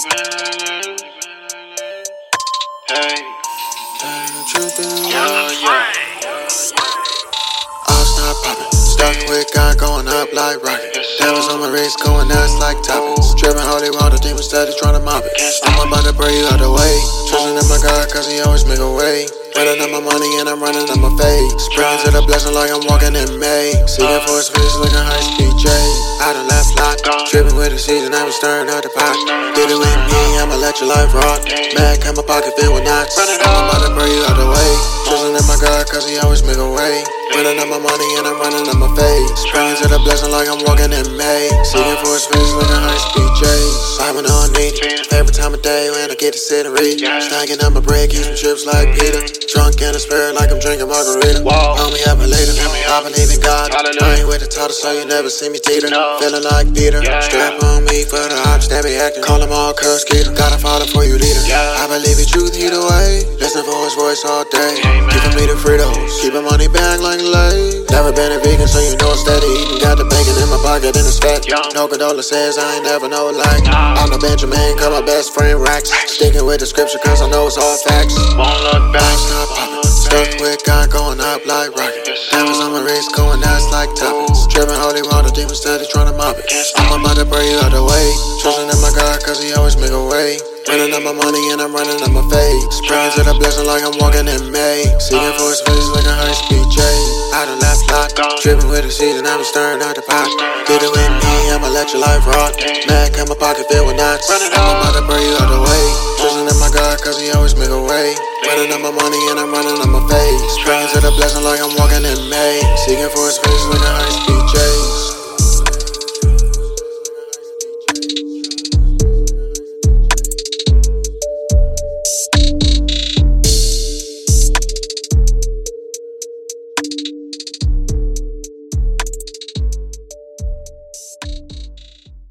With God going up like rocket. Diamonds on my wrist going nuts like toppings. Dripping holy water, demons steady trying to mop it. I'm about to pray you out the way. Trusting in my God cause he always make a way. Running on my money and I'm running on my faith. Spreading to the blessing like I'm walking in May. Seeking for his face like a high speed chase. Out of left lot, dripping with the season, I was stirring out the pot. Did it with me, I'ma let your life rock. Back in my pocket filled with knots. I'm about to pray you out the way. Trusting in my God cause he always make a way. Running on my money and I'm running on my face. Praying to the blessing like I'm walking in May. Seeking for his face like a high-speed chase. I'm an unneeded every time of day when I get to sit and read. Stacking on my bread, keep some chips like Peter. Drunk in the spirit like I'm drinking margarita. Call me up and later, I believe in God. I ain't with the title so you never see me teeter. Feeling like Peter, strap on me for the ops that be acting. Call them all curse Keter, gotta follow for you leader. I believe in truth either way. Listen for his voice all day. Giving me the Fritos, keeping money back like life. Never been a vegan, so you know I'm steady eating. Got the bacon in my pocket and it's fat. No condolences, I ain't never know like. I'm a Benjamin, cause my best friend Rax. Sticking with the scripture, cause I know it's all facts. Won't look back. Stuck with God going up like rocket. Diamonds on my wrist going nuts like toppings. Dripping holy water, demons steady trying to mop it. I'm about to pray you out the way. Trusting in my God, cause he always make a way. Running on my money and I'm running on my face. Praying to the blessing like I'm walking in May. Seeking for his face like a high-speed chase. Out of left lot, dripping with the seed and I'm stirring out the pot. Get it with me, I'ma let your life rock. Mac in my pocket filled with knots. I'm about to pray you out the way. Trusting in my God cause he always make a way. Running on my money and I'm running on my face. Praying to the blessing like I'm walking in May. Seeking for his face like a high-speed chase.